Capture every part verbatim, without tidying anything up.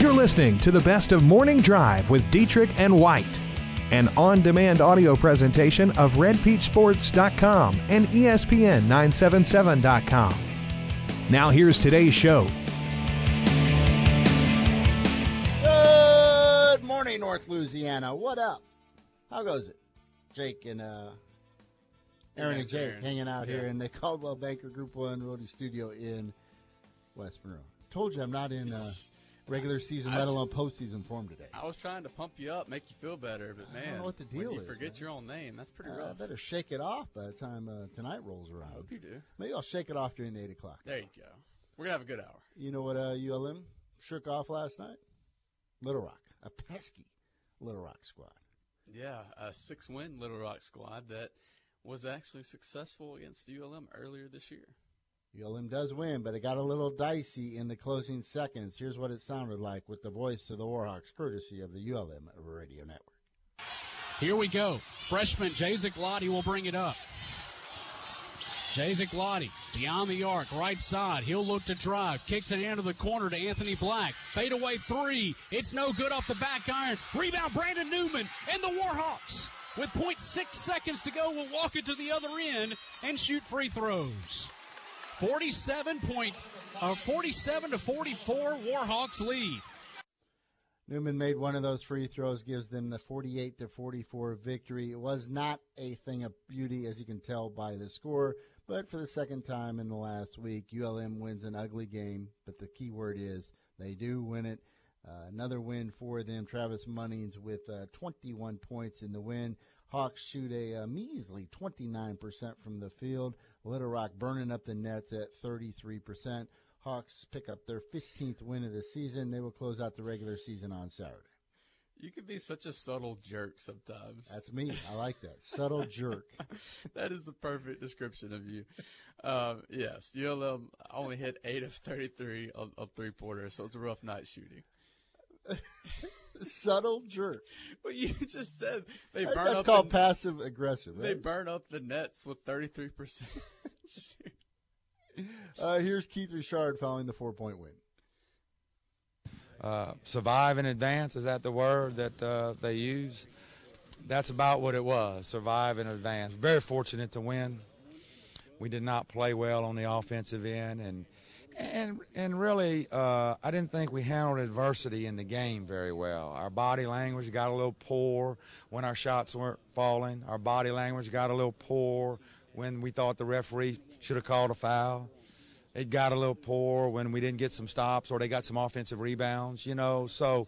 You're listening to the best of Morning Drive with Dietrich and White, an on-demand audio presentation of Red Peach Sports dot com and E S P N nine seventy-seven dot com. Now here's today's show. Good morning, North Louisiana. What up? How goes it? Jake and uh, Aaron yeah, and Jake Aaron. hanging out yeah. here in the Caldwell Banker Group one Roadie Studio in West Monroe. Told you I'm not in... Uh, Regular season, I, let alone postseason form today. I was trying to pump you up, make you feel better, but man, I don't know what the deal when you is, forget man. your own name, that's pretty uh, rough. I better shake it off by the time uh, tonight rolls around. I hope you do. Maybe I'll shake it off during the eight o'clock. There you go. We're going to have a good hour. You know what uh, U L M shook off last night? Little Rock. A pesky Little Rock squad. Yeah, a six-win Little Rock squad that was actually successful against U L M earlier this year. U L M does win, but it got a little dicey in the closing seconds. Here's what it sounded like with the voice of the Warhawks, courtesy of the U L M Radio Network. Here we go. Freshman Jacek Lottie will bring it up. Jacek Lottie, beyond the arc, right side. He'll look to drive. Kicks it into the corner to Anthony Black. Fadeaway three. It's no good off the back iron. Rebound, Brandon Newman, and the Warhawks, with point six seconds to go, will walk it to the other end and shoot free throws. forty-seven to forty-four Warhawks lead. Newman made one of those free throws, gives them the forty-eight to forty-four victory. It was not a thing of beauty, as you can tell by the score, but for the second time in the last week, U L M wins an ugly game, but the key word is they do win it. Uh, another win for them. Travis Munnings with uh, twenty-one points in the win. Hawks shoot a uh, measly twenty-nine percent from the field. Little Rock burning up the nets at thirty-three percent. Hawks pick up their fifteenth win of the season. They will close out the regular season on Saturday. You can be such a subtle jerk sometimes. That's me. I like that. Subtle jerk. That is the perfect description of you. Um, yes, U L M only hit eight of thirty-three of, of three-pointers, so it's a rough night shooting. Subtle jerk. Well, you just said they burn That's up. That's called passive aggressive. Right? They burn up the nets with thirty-three percent. uh, here's Keith Richard following the four-point win. Uh, survive and advance, is that the word that uh, they use? That's about what it was, survive and advance. Very fortunate to win. We did not play well on the offensive end, and And and really, uh, I didn't think we handled adversity in the game very well. Our body language got a little poor when our shots weren't falling. Our body language got a little poor when we thought the referee should have called a foul. It got a little poor when we didn't get some stops or they got some offensive rebounds, you know. So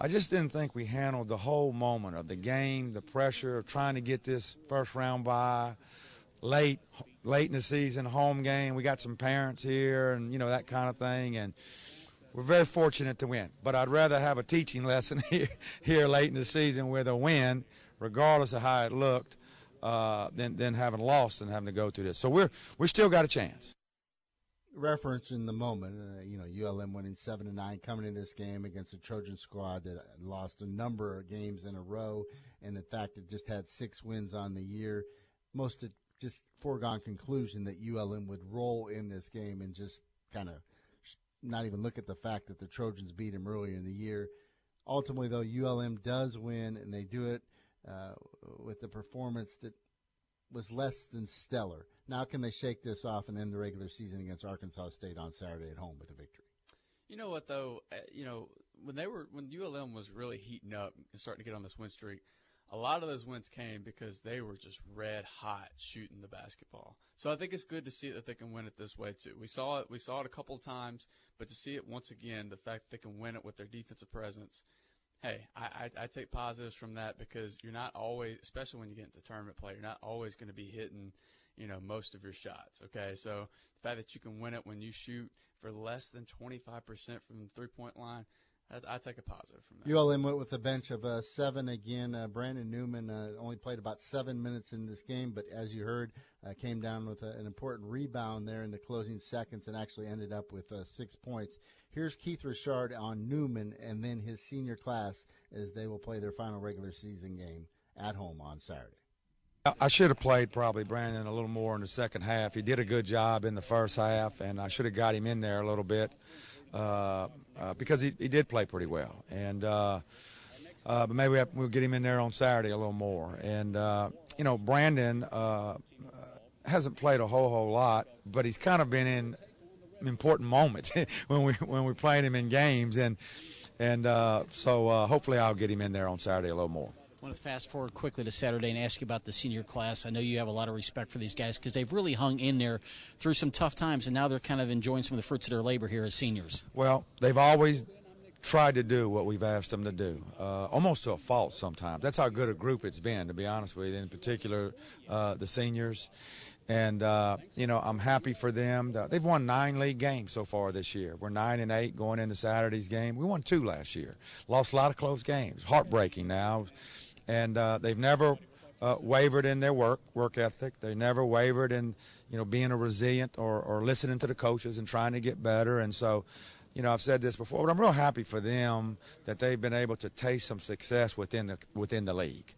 I just didn't think we handled the whole moment of the game, the pressure of trying to get this first round by late. Late in the season, home game, we got some parents here and, you know, that kind of thing. And we're very fortunate to win. But I'd rather have a teaching lesson here, here late in the season with a win, regardless of how it looked, uh, than, than having lost and having to go through this. So we're we're still got a chance. Reference in the moment, uh, you know, U L M winning seven to nine coming into this game against a Trojan squad that lost a number of games in a row. And, in fact, it just had six wins on the year. Most of just foregone conclusion that U L M would roll in this game and just kind of not even look at the fact that the Trojans beat them earlier in the year. Ultimately, though, U L M does win, and they do it uh, with a performance that was less than stellar. Now can they shake this off and end the regular season against Arkansas State on Saturday at home with a victory? You know what, though? You know, when they were when U L M was really heating up and starting to get on this win streak, a lot of those wins came because they were just red hot shooting the basketball. So I think it's good to see that they can win it this way too. We saw it, we saw it a couple of times, but to see it once again, the fact that they can win it with their defensive presence. Hey, I, I, I take positives from that because you're not always, especially when you get into tournament play, you're not always going to be hitting, you know, most of your shots, okay? So the fact that you can win it when you shoot for less than twenty-five percent from the three-point line, I, I take a positive from that. U L M went with a bench of uh, seven again. Uh, Brandon Newman uh, only played about seven minutes in this game, but as you heard, uh, came down with a, an important rebound there in the closing seconds and actually ended up with uh, six points. Here's Keith Richard on Newman and then his senior class as they will play their final regular season game at home on Saturday. I should have played probably Brandon a little more in the second half. He did a good job in the first half, and I should have got him in there a little bit uh, uh, because he, he did play pretty well. And uh, uh, but maybe we have, we'll get him in there on Saturday a little more. And, uh, you know, Brandon uh, hasn't played a whole, whole lot, but he's kind of been in important moments when we when we played him in games. And, and uh, so uh, hopefully I'll get him in there on Saturday a little more. I want to fast forward quickly to Saturday and ask you about the senior class. I know you have a lot of respect for these guys because they've really hung in there through some tough times, and now they're kind of enjoying some of the fruits of their labor here as seniors. Well, they've always tried to do what we've asked them to do, uh, almost to a fault sometimes. That's how good a group it's been, to be honest with you, in particular uh, the seniors. And, uh, you know, I'm happy for them. They've won nine league games so far this year. We're nine and eight going into Saturday's game. We won two last year. Lost a lot of close games. Heartbreaking now. And uh, they've never uh, wavered in their work, work ethic. They never wavered in, you know, being a resilient or, or listening to the coaches and trying to get better. And so, you know, I've said this before, but I'm real happy for them that they've been able to taste some success within the within the league,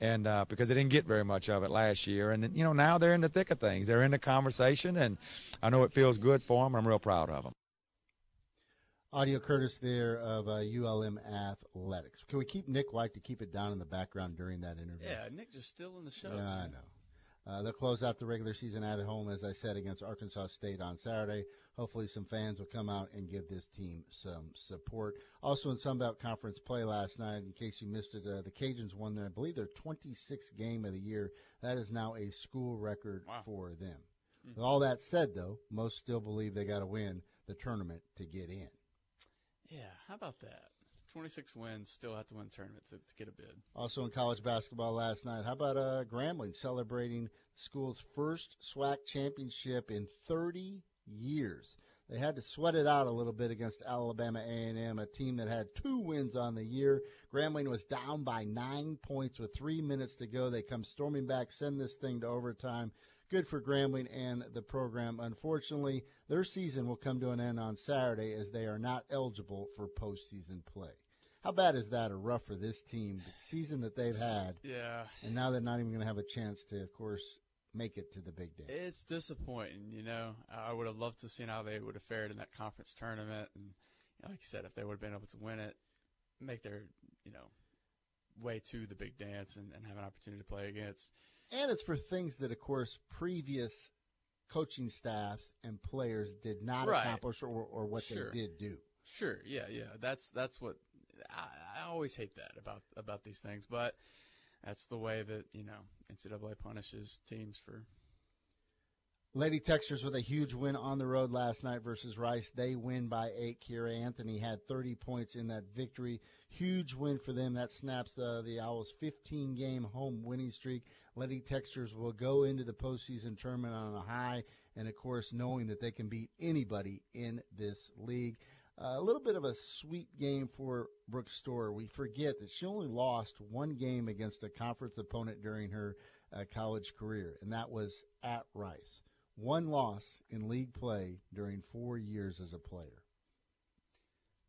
and uh, because they didn't get very much of it last year. And, you know, now they're in the thick of things. They're in the conversation, and I know it feels good for them. I'm real proud of them. Audio Curtis there of uh, U L M Athletics. Can we keep Nick White to keep it down in the background during that interview? Yeah, Nick's just still in the show. Yeah, I know. Uh, they'll close out the regular season at home, as I said, against Arkansas State on Saturday. Hopefully some fans will come out and give this team some support. Also in Sunbelt Conference play last night, in case you missed it, uh, the Cajuns won their, I believe, their twenty-sixth game of the year. That is now a school record wow. for them. Mm-hmm. With all that said, though, most still believe they got to win the tournament to get in. Yeah, how about that? twenty-six wins, still have to win tournament to, to get a bid. Also in college basketball last night, how about uh, Grambling celebrating school's first SWAC championship in thirty years? They had to sweat it out a little bit against Alabama A and M, a team that had two wins on the year. Grambling was down by nine points with three minutes to go. They come storming back, send this thing to overtime. Good for Grambling and the program. Unfortunately, their season will come to an end on Saturday as they are not eligible for postseason play. How bad is that or rough for this team, the season that they've had? Yeah. And now they're not even going to have a chance to, of course, make it to the big day. It's disappointing, you know. I would have loved to see how they would have fared in that conference tournament. And like you said, if they would have been able to win it, make their, you know, way to the big dance and, and have an opportunity to play against. And it's for things that, of course, previous coaching staffs and players did not right. accomplish or, or what sure. they did do. Sure, yeah, yeah. That's that's what I, I always hate that about about these things. But that's the way that, you know, N C double A punishes teams for. Lady Texters with a huge win on the road last night versus Rice. They win by eight. Kiera Anthony had thirty points in that victory. Huge win for them. That snaps uh, the Owls' fifteen-game home winning streak. Lady Texters will go into the postseason tournament on a high and, of course, knowing that they can beat anybody in this league. Uh, a little bit of a sweet game for Brooke Storer. We forget that she only lost one game against a conference opponent during her uh, college career, and that was at Rice. One loss in league play during four years as a player.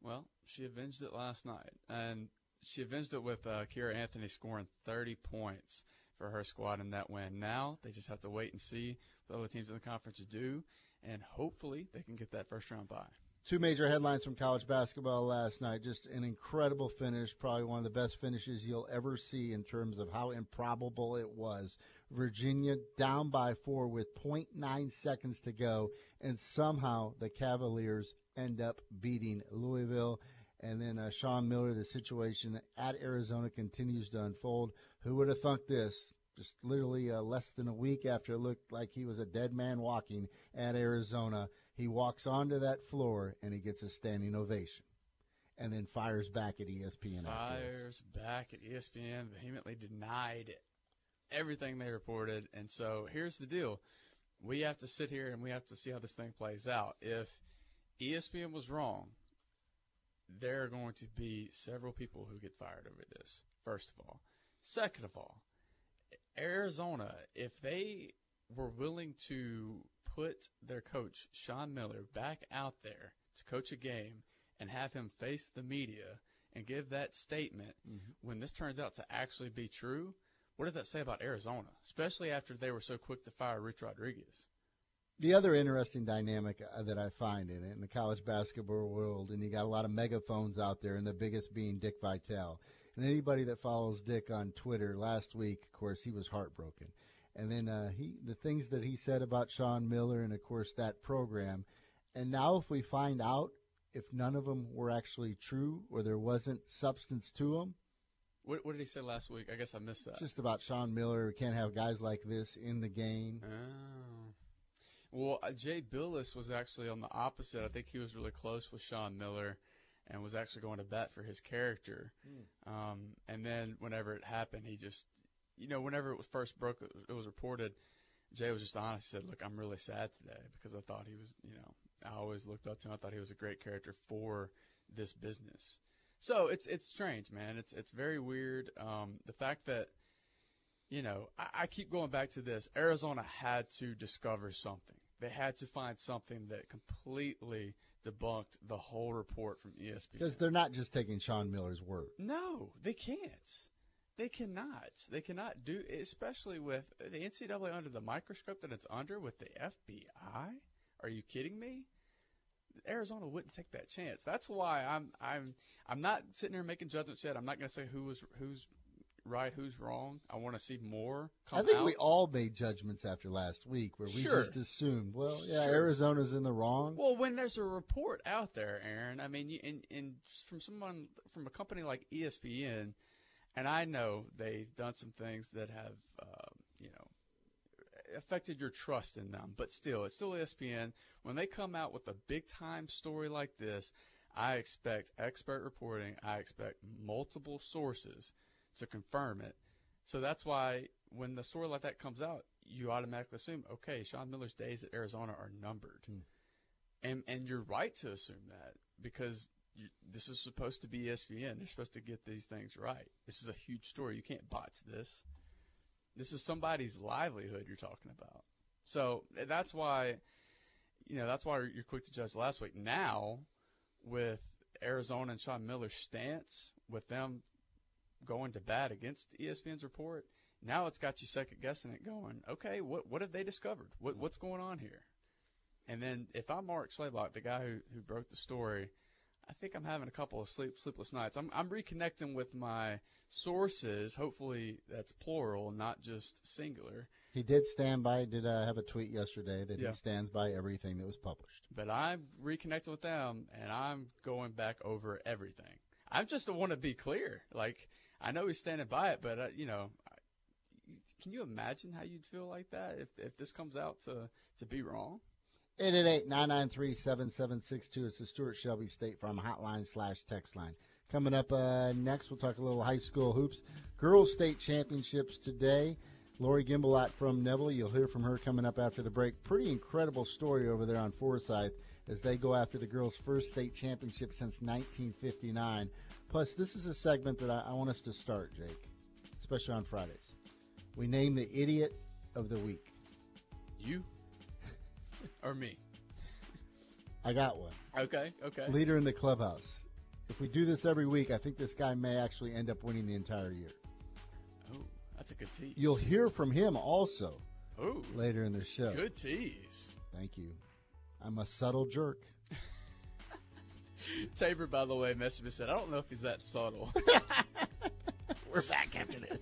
Well, she avenged it last night, and she avenged it with uh, Kiera Anthony scoring thirty points for her squad in that win. Now they just have to wait and see what other teams in the conference do, and hopefully they can get that first round bye. Two major headlines from college basketball last night. Just an incredible finish, probably one of the best finishes you'll ever see in terms of how improbable it was. Virginia down by four with zero point nine seconds to go, and somehow the Cavaliers end up beating Louisville. And then uh, Sean Miller, the situation at Arizona continues to unfold. Who would have thunk this? Just literally uh, less than a week after it looked like he was a dead man walking at Arizona, he walks onto that floor and he gets a standing ovation. And then fires back at E S P N. Fires back at E S P N, vehemently denied it. everything they reported. And so here's the deal. We have to sit here and we have to see how this thing plays out. If E S P N was wrong, there are going to be several people who get fired over this, first of all. Second of all, Arizona, if they were willing to put their coach, Sean Miller, back out there to coach a game and have him face the media and give that statement, mm-hmm. when this turns out to actually be true, what does that say about Arizona, especially after they were so quick to fire Rich Rodriguez? The other interesting dynamic that I find in it, in the college basketball world, and you got a lot of megaphones out there, and the biggest being Dick Vitale. And anybody that follows Dick on Twitter, last week, of course, he was heartbroken. And then uh, he, the things that he said about Sean Miller and, of course, that program. And now if we find out if none of them were actually true or there wasn't substance to them. What, what did he say last week? I guess I missed that. Just about Sean Miller. We can't have guys like this in the game. Oh. Well, Jay Billis was actually on the opposite. I think he was really close with Sean Miller and was actually going to bat for his character. Mm. Um, and then whenever it happened, he just, you know, whenever it was first broke, it was reported, Jay was just honest. He said, look, I'm really sad today because I thought he was, you know, I always looked up to him. I thought he was a great character for this business. So it's it's strange, man. It's it's very weird. Um, the fact that, you know, I, I keep going back to this. Arizona had to discover something. They had to find something that completely debunked the whole report from E S P N. Because they're not just taking Sean Miller's word. No, they can't. They cannot. They cannot do, especially with the N C double A under the microscope that it's under with the F B I. Are you kidding me? Arizona wouldn't take that chance. That's why I'm I'm I'm not sitting here making judgments yet. I'm not going to say who was who's right, who's wrong. I want to see more come I think out. We all made judgments after last week where we sure. just assumed, well, yeah, sure. Arizona's in the wrong. Well, when there's a report out there, Aaron, I mean, you, and, and from someone from a company like E S P N, and I know they've done some things that have, uh, you know, affected your trust in them, but still, it's still E S P N. When they come out with a big-time story like this, I expect expert reporting. I expect multiple sources to confirm it. So that's why when the story like that comes out, you automatically assume, okay, Sean Miller's days at Arizona are numbered. Hmm. And and you're right to assume that because you, this is supposed to be E S P N. They're supposed to get these things right. This is a huge story. You can't botch this. This is somebody's livelihood you're talking about. So that's why, you know, that's why you're quick to judge last week. Now, with Arizona and Sean Miller's stance, with them going to bat against E S P N's report, now it's got you second guessing it, going, okay, what what have they discovered? What what's going on here? And then if I'm Mark Schlabach, the guy who, who broke the story, I think I'm having a couple of sleep sleepless nights. I'm I'm reconnecting with my sources. Hopefully that's plural, not just singular. He did stand by. Did I uh, have a tweet yesterday that yeah. he stands by everything that was published? But I'm reconnecting with them, and I'm going back over everything. I just want to be clear. Like, I know he's standing by it, but uh, you know, can you imagine how you'd feel like that if if this comes out to to be wrong? eight eight eight, nine nine three, seven seven six two. It's the Stuart Shelby State Farm hotline slash text line. Coming up uh, next, we'll talk a little high school hoops. Girls state championships today. Lori Gimbalad from Neville. You'll hear from her coming up after the break. Pretty incredible story over there on Forsyth as they go after the girls' first state championship since nineteen fifty-nine. Plus, this is a segment that I, I want us to start, Jake, especially on Fridays. We name the idiot of the week. You? Or me? I got one. Okay, okay. Leader in the clubhouse. If we do this every week, I think this guy may actually end up winning the entire year. Oh, that's a good tease. You'll hear from him also Ooh, later in the show. Good tease. Thank you. I'm a subtle jerk. Tabor, by the way, messaged me and said, I don't know if he's that subtle. We're back after this.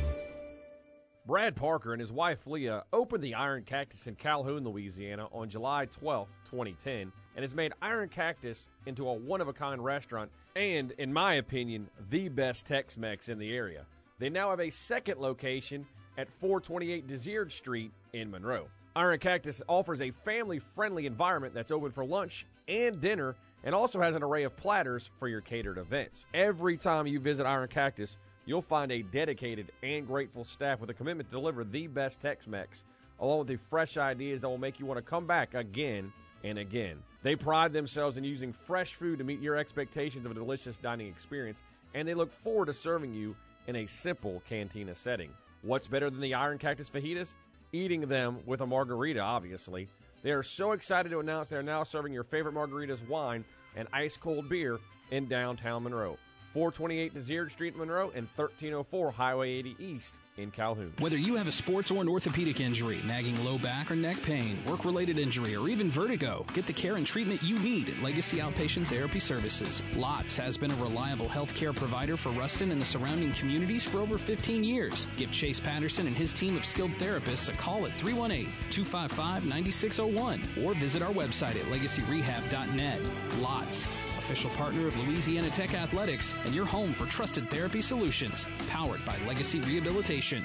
Brad Parker and his wife Leah opened the Iron Cactus in Calhoun, Louisiana on July twelfth, twenty ten, and has made Iron Cactus into a one-of-a-kind restaurant and, in my opinion, the best Tex-Mex in the area. They now have a second location at four twenty-eight Desirred Street in Monroe. Iron Cactus offers a family-friendly environment that's open for lunch and dinner and also has an array of platters for your catered events. Every time you visit Iron Cactus, you'll find a dedicated and grateful staff with a commitment to deliver the best Tex-Mex, along with the fresh ideas that will make you want to come back again and again. They pride themselves in using fresh food to meet your expectations of a delicious dining experience, and they look forward to serving you in a simple cantina setting. What's better than the Iron Cactus fajitas? Eating them with a margarita, obviously. They are so excited to announce they are now serving your favorite margaritas, wine, and ice-cold beer in downtown Monroe. four twenty-eight Desirred Street in Monroe and thirteen oh four Highway eighty East in Calhoun. Whether you have a sports or an orthopedic injury, nagging low back or neck pain, work-related injury, or even vertigo, get the care and treatment you need at Legacy Outpatient Therapy Services. L O T S has been a reliable health care provider for Ruston and the surrounding communities for over fifteen years. Give Chase Patterson and his team of skilled therapists a call at three one eight, two five five, nine six zero one or visit our website at legacy rehab dot net. L O T S, official partner of Louisiana Tech Athletics and your home for trusted therapy solutions, powered by Legacy Rehabilitation.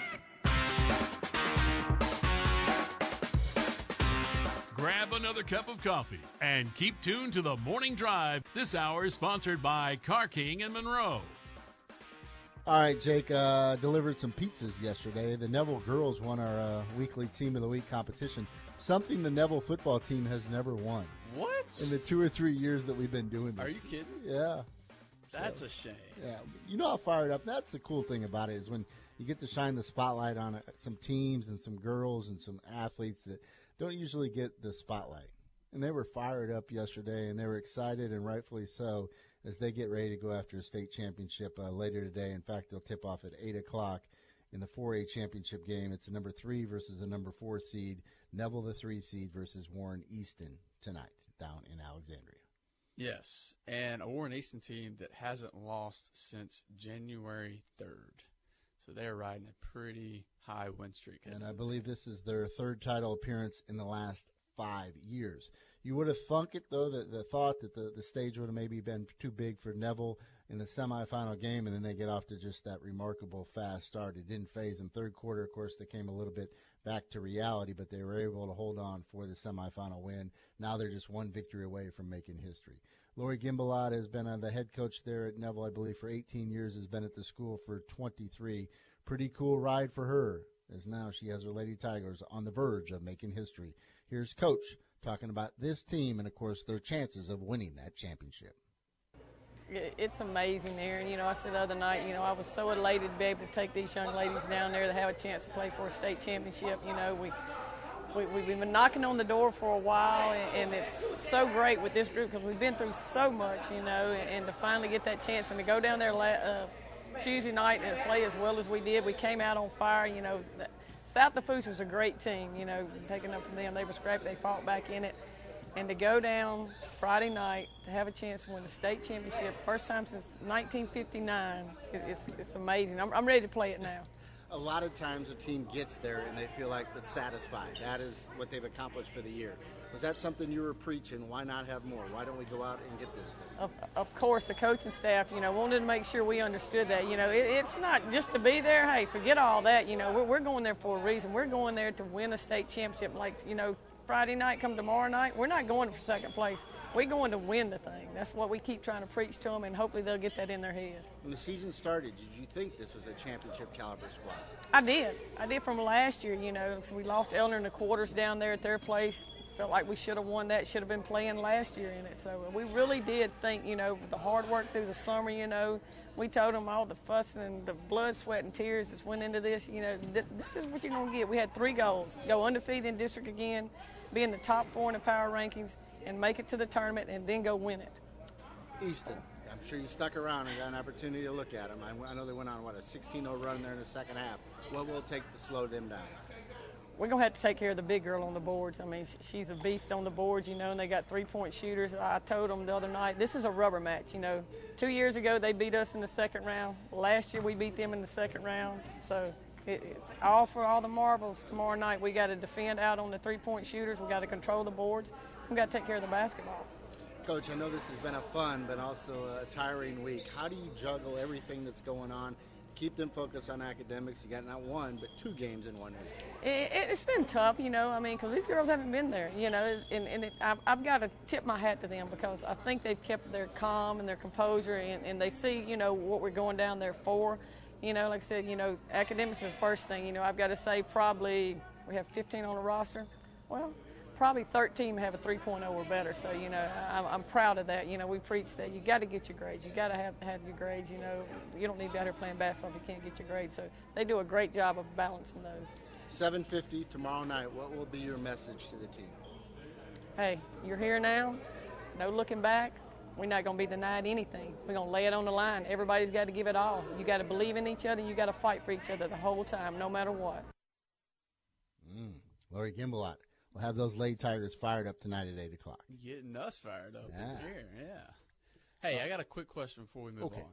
Grab another cup of coffee and keep tuned to the Morning Drive. This hour is sponsored by Car King in Monroe. All right, Jake, uh, delivered some pizzas yesterday. The Neville girls won our uh, weekly Team of the Week competition, something the Neville football team has never won. What? In the two or three years that we've been doing this. Are you kidding? Yeah. That's so, a shame. Yeah. You know how fired up. That's the cool thing about it is when you get to shine the spotlight on some teams and some girls and some athletes that don't usually get the spotlight. And they were fired up yesterday, and they were excited, and rightfully so, as they get ready to go after a state championship uh, later today. In fact, they'll tip off at eight o'clock in the four A championship game. It's a number three versus a number four seed. Neville, the three seed, versus Warren Easton tonight down in Alexandria. Yes, and a Warren Easton team that hasn't lost since January third. So they're riding a pretty high win streak. And I believe this is their third title appearance in the last five years. You would have thunk it, though, that the thought that the, the stage would have maybe been too big for Neville in the semifinal game, and then they get off to just that remarkable fast start. It didn't phase them. Third quarter, of course, they came a little bit back to reality, but they were able to hold on for the semifinal win. Now they're just one victory away from making history. Lori Gimbalad has been uh, the head coach there at Neville, I believe, for eighteen years, has been at the school for twenty-three. Pretty cool ride for her, as now she has her Lady Tigers on the verge of making history. Here's Coach talking about this team and, of course, their chances of winning that championship. It's amazing there. And, you know, I said the other night, you know, I was so elated to be able to take these young ladies down there to have a chance to play for a state championship. You know, we, we, we've been knocking on the door for a while, and, and it's so great with this group because we've been through so much, you know, and, and to finally get that chance and to go down there la- uh, Tuesday night and play as well as we did. We came out on fire, you know. Th- South Lafourche was a great team, you know, taking up from them. They were scrappy. They fought back in it. And to go down Friday night to have a chance to win the state championship, first time since nineteen fifty-nine, it's it's amazing. I'm, I'm ready to play it now. A lot of times a team gets there and they feel like it's satisfied. That is what they've accomplished for the year. Was that something you were preaching? Why not have more? Why don't we go out and get this thing? Of, of course, the coaching staff, you know, wanted to make sure we understood that. You know, it, it's not just to be there. Hey, forget all that. You know, we're, we're going there for a reason. We're going there to win a state championship. Like, you know, Friday night, come tomorrow night, we're not going for second place. We're going to win the thing. That's what we keep trying to preach to them, and hopefully they'll get that in their head. When the season started, did you think this was a championship caliber squad? I did. I did from last year, you know. We lost Elner in the quarters down there at their place. Felt like we should have won that, should have been playing last year in it. So we really did think, you know, the hard work through the summer, you know, we told them all the fussing and the blood, sweat, and tears that went into this, you know, th- this is what you're going to get. We had three goals: go undefeated in district again, be in the top four in the power rankings, and make it to the tournament, and then go win it. Easton, I'm sure you stuck around and got an opportunity to look at them. I, I know they went on, what, a sixteen oh run there in the second half. What will it take to slow them down? we're going to have to take care of the big girl on the boards. I mean, she's a beast on the boards, you know, and they got three-point shooters. I told them the other night, this is a rubber match, you know. Two years ago, they beat us in the second round. Last year, we beat them in the second round. So it's all for all the marbles tomorrow night. We got to defend out on the three-point shooters. We got to control the boards. We got to take care of the basketball. Coach, I know this has been a fun but also a tiring week. How do you juggle everything that's going on? Keep them focused on academics. You got not one, but two games in one week. It, it's been tough, you know, I mean, because these girls haven't been there, you know, and, and it, I've, I've got to tip my hat to them because I think they've kept their calm and their composure, and, and they see, you know, what we're going down there for. You know, like I said, you know, academics is the first thing. You know, I've got to say probably we have fifteen on the roster. Well, probably thirteen have a three point oh or better, so, you know, I'm, I'm proud of that. You know, we preach that you got to get your grades. You got to have, have your grades, you know. You don't need to be out here playing basketball if you can't get your grades. So they do a great job of balancing those. seven fifty tomorrow night, what will be your message to the team? Hey, you're here now. No looking back. We're not going to be denied anything. We're going to lay it on the line. Everybody's got to give it all. You got to believe in each other. You got to fight for each other the whole time, no matter what. Mm, Lori Gimbalad. We'll have those Lady Tigers fired up tonight at eight o'clock. Getting us fired up yeah. in here, yeah. Hey, I got a quick question before we move okay. on.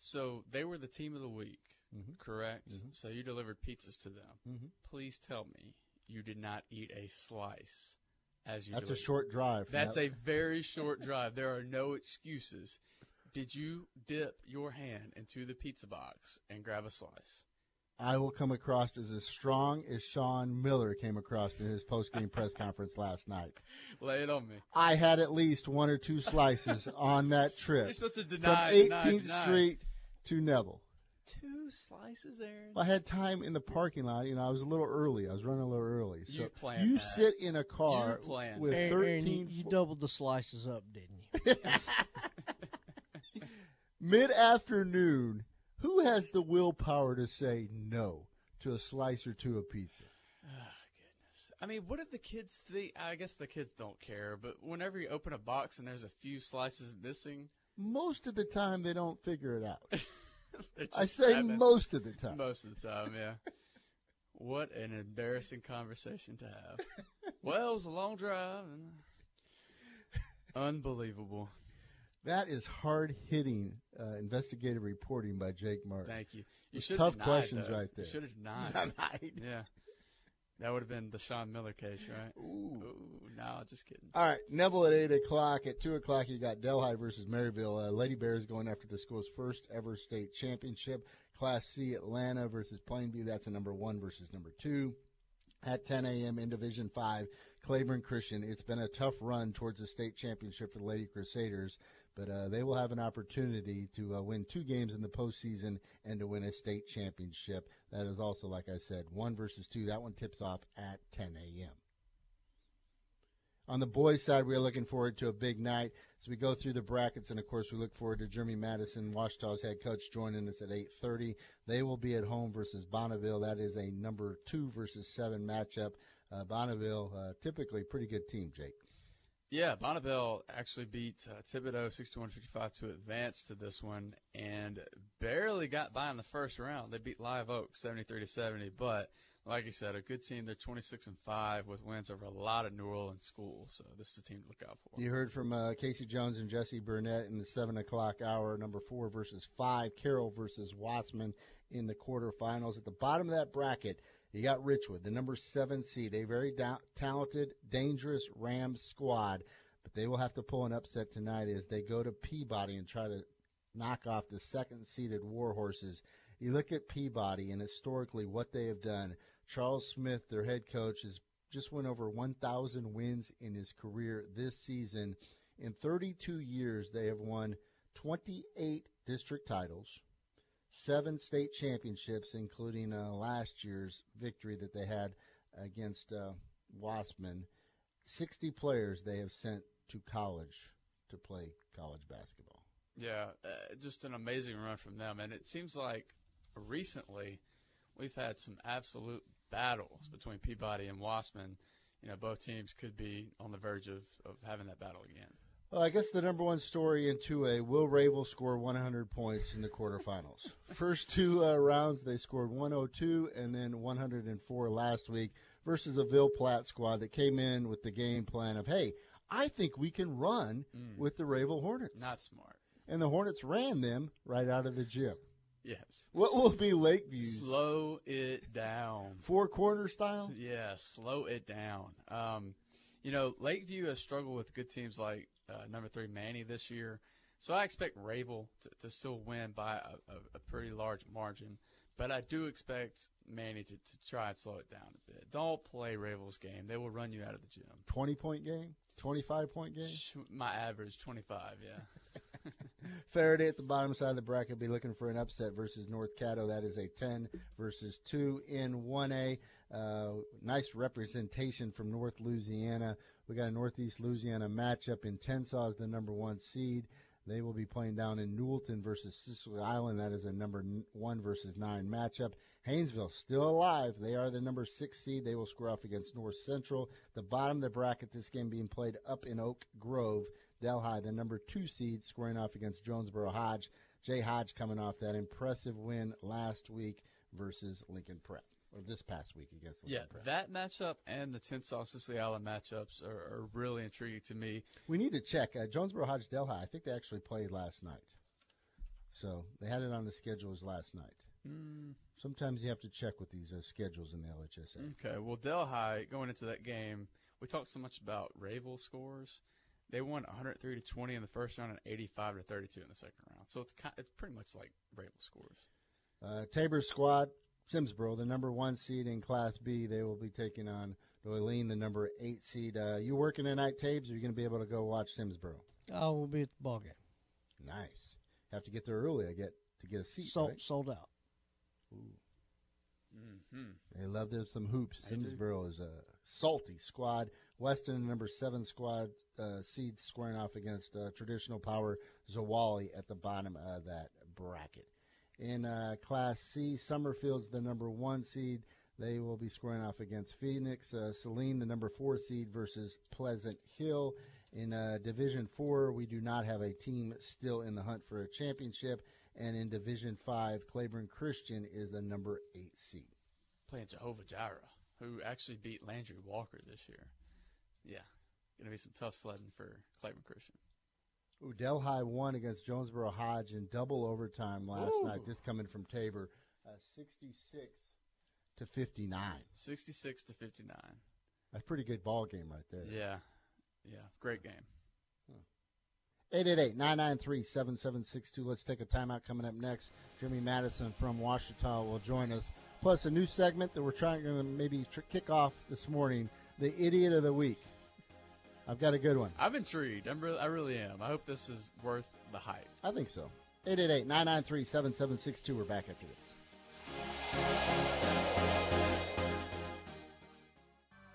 So they were the team of the week, mm-hmm. correct? Mm-hmm. So you delivered pizzas to them. Mm-hmm. Please tell me you did not eat a slice as you That's delivered. A short drive. That's that. a very short drive. There are no excuses. Did you dip your hand into the pizza box and grab a slice? I will come across as as strong as Sean Miller came across in his post-game press conference last night. Lay it on me. I had at least one or two slices on that trip. You're supposed to deny, From eighteenth deny, deny. Street to Neville. Two slices, Aaron? I had time in the parking lot. You know, I was a little early. I was running a little early. So you planned You that. sit in a car with Aaron, thirteen. Aaron, you, you doubled the slices up, didn't you? Mid-afternoon. Who has the willpower to say no to a slice or two of pizza? Oh, goodness. I mean, what if the kids think? I guess the kids don't care, but whenever you open a box and there's a few slices missing. Most of the time, they don't figure it out. I say having, most of the time. Most of the time, yeah. What an embarrassing conversation to have. Well, it was a long drive. And unbelievable. That is hard-hitting uh, investigative reporting by Jake Martin. Thank you. You should tough denied, questions though. right there. You should have denied. denied. Yeah. That would have been the Sean Miller case, right? Ooh. Ooh. No, just kidding. All right. Neville at eight o'clock. At two o'clock, you got Delhi versus Maryville. Uh, Lady Bears going after the school's first-ever state championship. Class C, Atlanta versus Plainview. That's a number one versus number two. At ten a.m. in Division five, Claiborne Christian. It's been a tough run towards the state championship for the Lady Crusaders. But uh, they will have an opportunity to uh, win two games in the postseason and to win a state championship. That is also, like I said, one versus two. That one tips off at ten a.m. On the boys' side, we are looking forward to a big night. As we go through the brackets, and, of course, we look forward to Jeremy Madison, Ouachita's head coach, joining us at eight thirty. They will be at home versus Bonneville. That is a number two versus seven matchup. Uh, Bonneville, uh, typically pretty good team, Jake. Yeah, Bonneville actually beat uh, Thibodeau sixty-one fifty-five to advance to this one and barely got by in the first round. They beat Live Oak seventy-three to seventy, but like you said, a good team. They're twenty-six and five with wins over a lot of New Orleans schools, so this is a team to look out for. You heard from uh, Casey Jones and Jesse Burnett in the seven o'clock hour, number four versus five, Carroll versus Wossman in the quarterfinals. At the bottom of that bracket, you got Richwood, the number seven seed, a very da- talented, dangerous Rams squad. But they will have to pull an upset tonight as they go to Peabody and try to knock off the second-seeded Warhorses. You look at Peabody and historically what they have done. Charles Smith, their head coach, has just went over one thousand wins in his career this season. In thirty-two years, they have won twenty-eight district titles. Seven state championships, including uh, last year's victory that they had against uh, Wossman. sixty players they have sent to college to play college basketball. Yeah, uh, just an amazing run from them. And it seems like recently we've had some absolute battles between Peabody and Wossman. You know, both teams could be on the verge of, of having that battle again. Well, I guess the number one story in two A, will Ravel score one hundred points in the quarterfinals? First two uh, rounds, they scored one oh two and then one hundred four last week versus a Ville Platte squad that came in with the game plan of, hey, I think we can run mm. with the Ravel Hornets. Not smart. And the Hornets ran them right out of the gym. Yes. What will be Lakeview's? Slow it down. Four-corner style? Yeah, slow it down. Um, you know, Lakeview has struggled with good teams like uh, number three Manny this year, so I expect Ravel to, to still win by a, a, a pretty large margin, but I do expect Manny to, to try and slow it down a bit. Don't play Ravel's game. They will run you out of the gym. twenty-point game? twenty-five-point game? My average, twenty-five, yeah. Faraday at the bottom side of the bracket will be looking for an upset versus North Caddo. That is a ten versus two in one A. Uh, nice representation from North Louisiana. We got a Northeast Louisiana matchup in Tensaw as the number one seed. They will be playing down in Newellton versus Sicily Island. That is a number one versus nine matchup. Haynesville still alive. They are the number six seed. They will square off against North Central. The bottom of the bracket, this game being played up in Oak Grove. Delhi, the number two seed, squaring off against Jonesboro-Hodge. Jay Hodge coming off that impressive win last week versus Lincoln Prep, or this past week against Lincoln yeah, Prep. Yeah, that matchup and the Tensaw Sicily Island matchups are, are really intriguing to me. We need to check. Uh, Jonesboro-Hodge-Delhi, I think they actually played last night. So they had it on the schedule as last night. Mm. Sometimes you have to check with these uh, schedules in the L H S A. Okay, well, Delhi, going into that game, we talked so much about Ravel scores. They won one hundred three to twenty in the first round and eighty-five to thirty-two in the second round. So it's kind of, it's pretty much like Ravel scores. Uh, Tabor's squad, Simsboro, the number one seed in Class B. They will be taking on Doylean, the number eight seed. Uh, you working tonight, Tabes, or are you going to be able to go watch Simsboro? I will be at the ballgame. Nice. Have to get there early I get to get a seat. Sold, right? sold out. Ooh. Mm-hmm. They love them some hoops. Simsboro is a salty squad. Weston, number seven squad, uh, seeds squaring off against uh, traditional power Zawali at the bottom of that bracket. In uh, Class C, Summerfield's the number one seed. They will be squaring off against Phoenix. Uh, Saline, the number four seed, versus Pleasant Hill. In uh, Division Four, we do not have a team still in the hunt for a championship. And in Division Five, Claiborne Christian is the number eight seed. Playing Jehovah Jireh, who actually beat Landry Walker this year. Yeah, going to be some tough sledding for Claiborne Christian. Ooh, Delhi won against Jonesboro-Hodge in double overtime last Ooh. night. This coming from Tabor, uh, sixty-six to fifty-nine. sixty-six to fifty-nine. That's a pretty good ball game right there. Yeah, yeah, great game. eight eight eight, nine nine three, seven seven six two. Let's take a timeout. Coming up next, Jeremy Madison from Ouachita will join us. Plus a new segment that we're trying to maybe tr- kick off this morning, the Idiot of the Week. I've got a good one. I'm intrigued. I'm re- I really am. I hope this is worth the hype. I think so. eight eight eight, nine nine three, seven seven six two. We're back after this.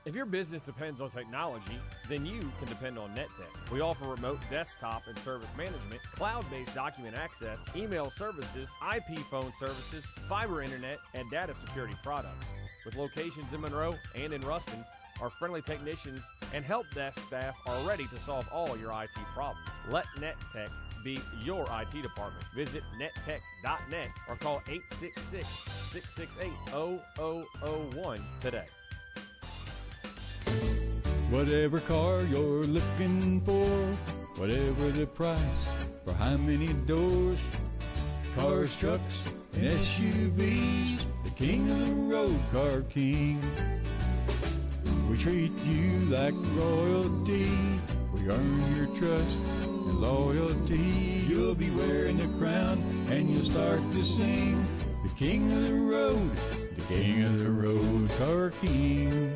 If your business depends on technology, then you can depend on NetTech. We offer remote desktop and service management, cloud-based document access, email services, I P phone services, fiber internet, and data security products. With locations in Monroe and in Ruston, our friendly technicians and help desk staff are ready to solve all your I T problems. Let NetTech be your I T department. Visit nettech dot net or call eight six six, six six eight, zero zero zero one today. Whatever car you're looking for, whatever the price, for how many doors, cars, trucks, and S U Vs, the king of the road, Car King. We treat you like royalty, we earn your trust and loyalty. You'll be wearing the crown and you'll start to sing, the king of the road, the king of the road, Car King.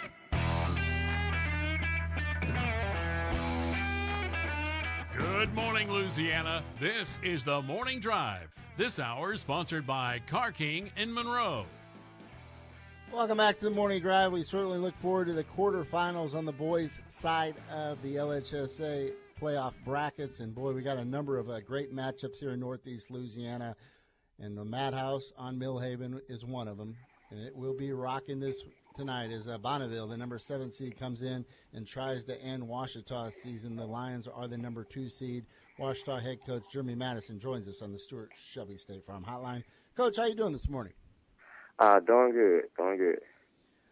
Good morning, Louisiana. This is the Morning Drive. This hour is sponsored by Car King in Monroe. Welcome back to the Morning Drive. We certainly look forward to the quarterfinals on the boys' side of the L H S A playoff brackets. And, boy, we got a number of uh, great matchups here in Northeast Louisiana. And the Madhouse on Millhaven is one of them. And it will be rocking this tonight as uh, Bonneville, the number seven seed, comes in and tries to end Ouachita's season. The Lions are the number two seed. Ouachita head coach Jeremy Madison joins us on the Stuart Shelby State Farm Hotline. Coach, how you doing this morning? Uh, doing good, doing good.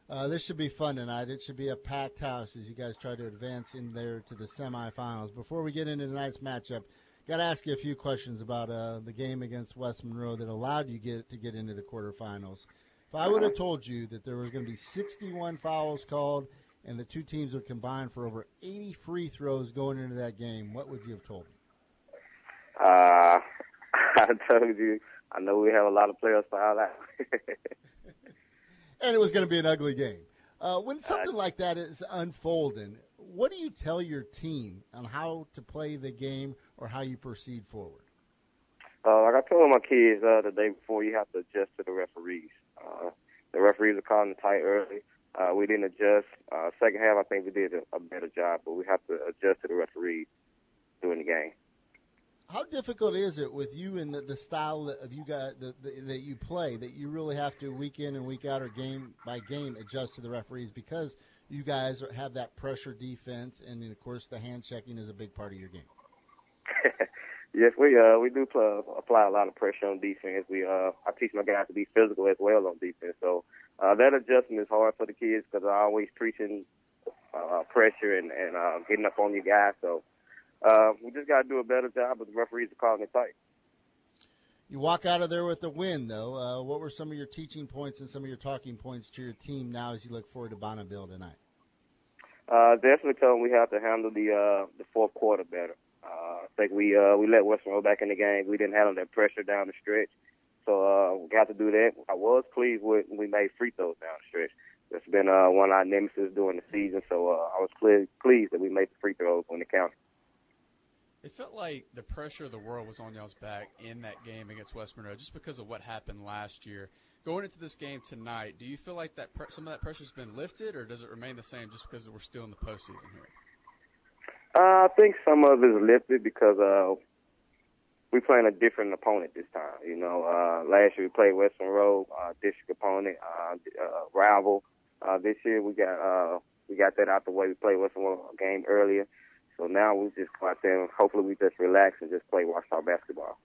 Uh, this should be fun tonight. It should be a packed house as you guys try to advance in there to the semifinals. Before we get into tonight's matchup, got to ask you a few questions about uh, the game against West Monroe that allowed you get to get into the quarterfinals. If I would have told you that there was going to be sixty-one fouls called and the two teams would combine for over eighty free throws going into that game, what would you have told me? Uh, I told you, I know we have a lot of players to highlight. And it was going to be an ugly game. Uh, when something uh, like that is unfolding, what do you tell your team on how to play the game or how you proceed forward? Uh, like I told my kids uh, the day before, you have to adjust to the referees. Uh, the referees are calling the tight early. Uh, we didn't adjust. Uh, second half, I think we did a, a better job, but we have to adjust to the referees during the game. How difficult is it with you and the, the style of you guys the, the, that you play that you really have to week in and week out or game by game adjust to the referees because you guys have that pressure defense and, of course, the hand checking is a big part of your game? Yes, we uh we do play, apply a lot of pressure on defense. We uh I teach my guys to be physical as well on defense. So uh, that adjustment is hard for the kids because I'm always preaching uh, pressure and and uh, getting up on you guys. So uh, we just got to do a better job with the referees calling it tight. You walk out of there with a win, though. Uh, what were some of your teaching points and some of your talking points to your team now as you look forward to Bonneville tonight? Uh, definitely tell them we have to handle the uh, the fourth quarter better. Uh, I think we uh, we let West Monroe back in the game. We didn't handle that pressure down the stretch, so uh, we got to do that. I was pleased with we made free throws down the stretch. That's been uh, one of our nemesis during the season, so uh, I was ple- pleased that we made the free throws when it counted. It felt like the pressure of the world was on y'all's back in that game against West Monroe just because of what happened last year. Going into this game tonight, do you feel like that pre- some of that pressure has been lifted, or does it remain the same just because we're still in the postseason here? Uh, I think some of it is lifted because uh, we're playing a different opponent this time. You know, uh, last year we played West Monroe, uh, district opponent, uh, uh, Ravel. Uh, this year we got uh, we got that out the way. We played West Monroe a game earlier, so now we just go out there and hopefully we just relax and just play Ouachita basketball.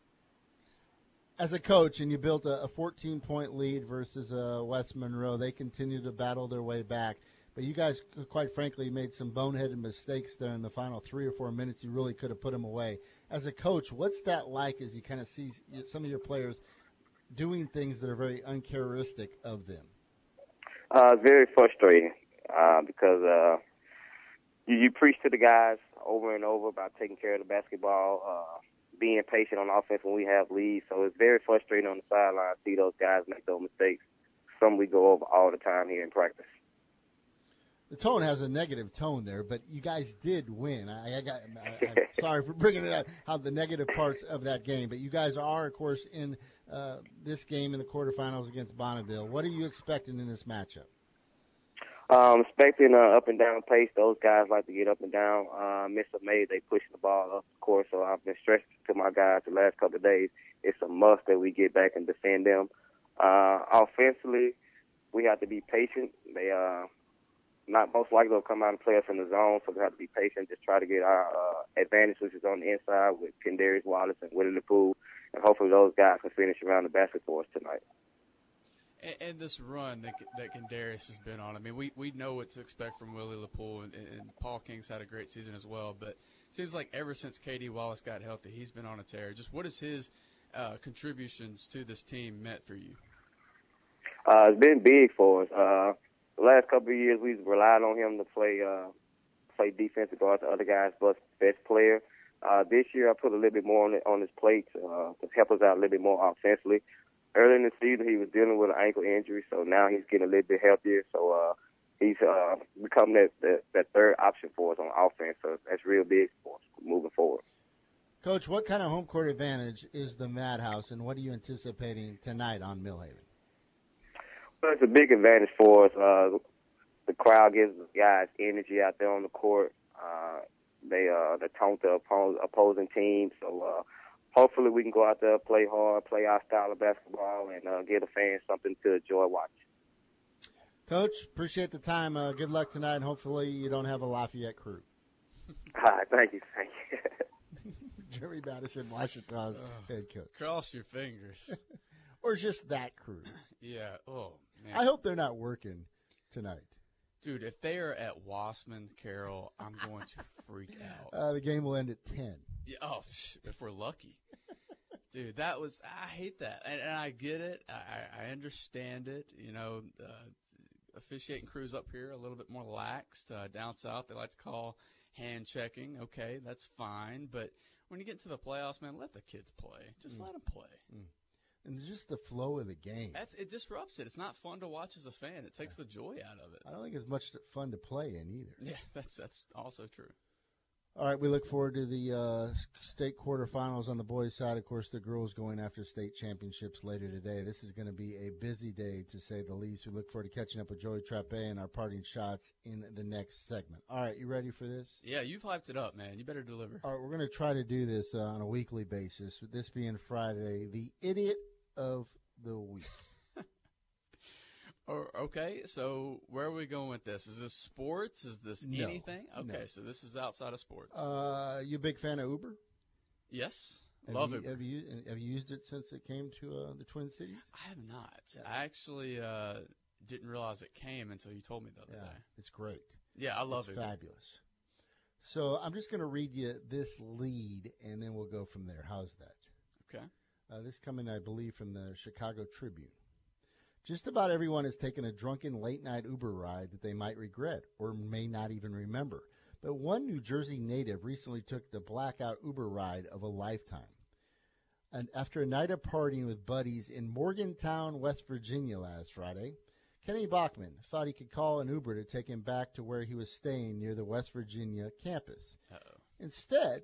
As a coach, and you built a fourteen-point lead versus uh, West Monroe, they continue to battle their way back. But you guys, quite frankly, made some boneheaded mistakes there in the final three or four minutes. You really could have put them away. As a coach, what's that like as you kind of see some of your players doing things that are very uncharacteristic of them? Uh, very frustrating uh, because uh, you, you preach to the guys over and over about taking care of the basketball, uh, being patient on offense when we have leads. So it's very frustrating on the sideline to see those guys make those mistakes. Some we go over all the time here in practice. The tone has a negative tone there, but you guys did win. I, I got, I, I'm sorry for bringing it up, how the negative parts of that game. But you guys are, of course, in uh, this game in the quarterfinals against Bonneville. What are you expecting in this matchup? I'm um, expecting an up-and-down pace. Those guys like to get up and down. Uh, Mister May, they push the ball up the court, so I've been stressing to my guys the last couple of days. It's a must that we get back and defend them. Uh, offensively, we have to be patient. They uh Not most likely they'll come out and play us in the zone, so we have to be patient. Just try to get our uh, advantage, which is on the inside with Kendarius Wallace and Willie LaPool, and hopefully those guys can finish around the basket for us tonight. And, and this run that that Kendarius has been on, I mean, we, we know what to expect from Willie LaPool, and, and Paul King's had a great season as well. But it seems like ever since K D Wallace got healthy, he's been on a tear. Just what has his uh, contributions to this team meant for you? Uh, it's been big for us. Uh, The last couple of years, we've relied on him to play uh, play defense and guard the other guys' best player. Uh, this year, I put a little bit more on, it, on his plate uh, to help us out a little bit more offensively. Early in the season, he was dealing with an ankle injury, so now he's getting a little bit healthier. So uh, he's uh, become that, that, that third option for us on offense. So that's real big for us moving forward. Coach, what kind of home court advantage is the Madhouse, and what are you anticipating tonight on Millhaven? Well, it's a big advantage for us. Uh, the crowd gives the guys energy out there on the court. Uh, they uh, they taunt the opposing, opposing team, so uh, hopefully we can go out there, play hard, play our style of basketball, and uh, give the fans something to enjoy watching. Coach, appreciate the time. Uh, good luck tonight, and hopefully you don't have a Lafayette crew. All right, thank you, thank you. Jeremy Madison, Ouachita's oh, head coach. Cross your fingers. Or just that crew. Yeah, oh, man. I hope they're not working tonight. Dude, if they are at Wossman, Carroll, I'm going to freak out. Uh, the game will end at ten. Yeah, oh, if we're lucky. Dude, that was – I hate that. And, and I get it. I, I understand it. You know, uh, officiating crews up here a little bit more laxed. Uh, down south, they like to call hand checking. Okay, that's fine. But when you get into the playoffs, man, let the kids play. Just mm. let them play. Mm. And just the flow of the game. That's It disrupts it. It's not fun to watch as a fan. It takes yeah. the joy out of it. I don't think it's much fun to play in either. Yeah, that's that's also true. All right, we look forward to the uh, state quarterfinals on the boys' side. Of course, the girls going after state championships later today. This is going to be a busy day, to say the least. We look forward to catching up with Joey Trappe and our parting shots in the next segment. All right, you ready for this? Yeah, you've hyped it up, man. You better deliver. All right, we're going to try to do this uh, on a weekly basis, with this being Friday, the idiot of the week. Okay, so where are we going with this? Is this sports? Is this no, anything? Okay, no. So this is outside of sports. Uh, you a big fan of Uber? Yes, have love you, Uber. Have you have you used it since it came to uh, the Twin Cities? I have not. Yeah. I actually uh, didn't realize it came until you told me the other yeah, day. It's great. Yeah, I love it's Uber. Fabulous. So I'm just going to read you this lead, and then we'll go from there. How's that? Okay. Uh, this coming, I believe, from the Chicago Tribune. Just about everyone has taken a drunken late-night Uber ride that they might regret or may not even remember. But one New Jersey native recently took the blackout Uber ride of a lifetime. And after a night of partying with buddies in Morgantown, West Virginia last Friday, Kenny Bachman thought he could call an Uber to take him back to where he was staying near the West Virginia campus. Uh-oh. Instead,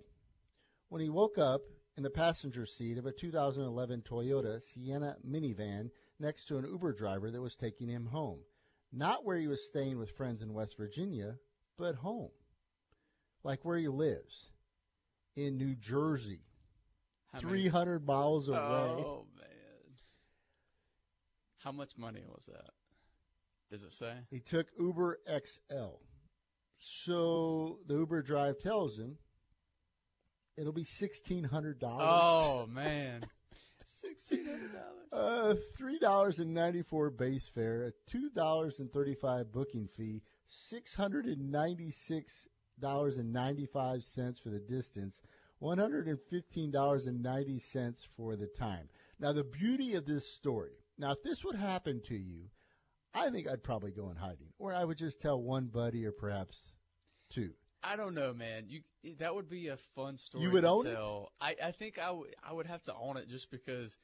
when he woke up in the passenger seat of a two thousand eleven Toyota Sienna minivan, next to an Uber driver that was taking him home. Not where he was staying with friends in West Virginia, but home. Like where he lives. In New Jersey. How three hundred many? Miles away. Oh, man. How much money was that? Does it say? He took Uber X L. So the Uber driver tells him it'll be sixteen hundred dollars. Oh, man. sixteen hundred dollars. Uh, three dollars and ninety-four base fare, a two dollars and thirty-five booking fee, six hundred ninety-six dollars and ninety-five cents for the distance, one hundred fifteen dollars and ninety cents for the time. Now, the beauty of this story, now, if this would happen to you, I think I'd probably go in hiding, or I would just tell one buddy or perhaps two. I don't know, man. You that would be a fun story you would to own tell. It? I, I think I, w- I would have to own it just because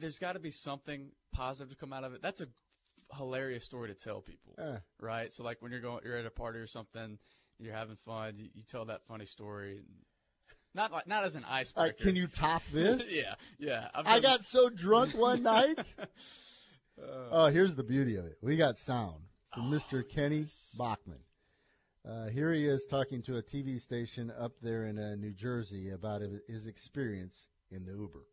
there's got to be something positive to come out of it. That's a f- hilarious story to tell people, uh. right? So, like, when you're going, you're at a party or something, you're having fun, you, you tell that funny story. Not like not as an icebreaker. Like, can you top this? yeah, yeah. I've I never... got so drunk one night. uh, oh, here's the beauty of it. We got sound from oh, Mister Kenny yes. Bachman. Uh, here he is talking to a T V station up there in uh, New Jersey about his experience in the Uber.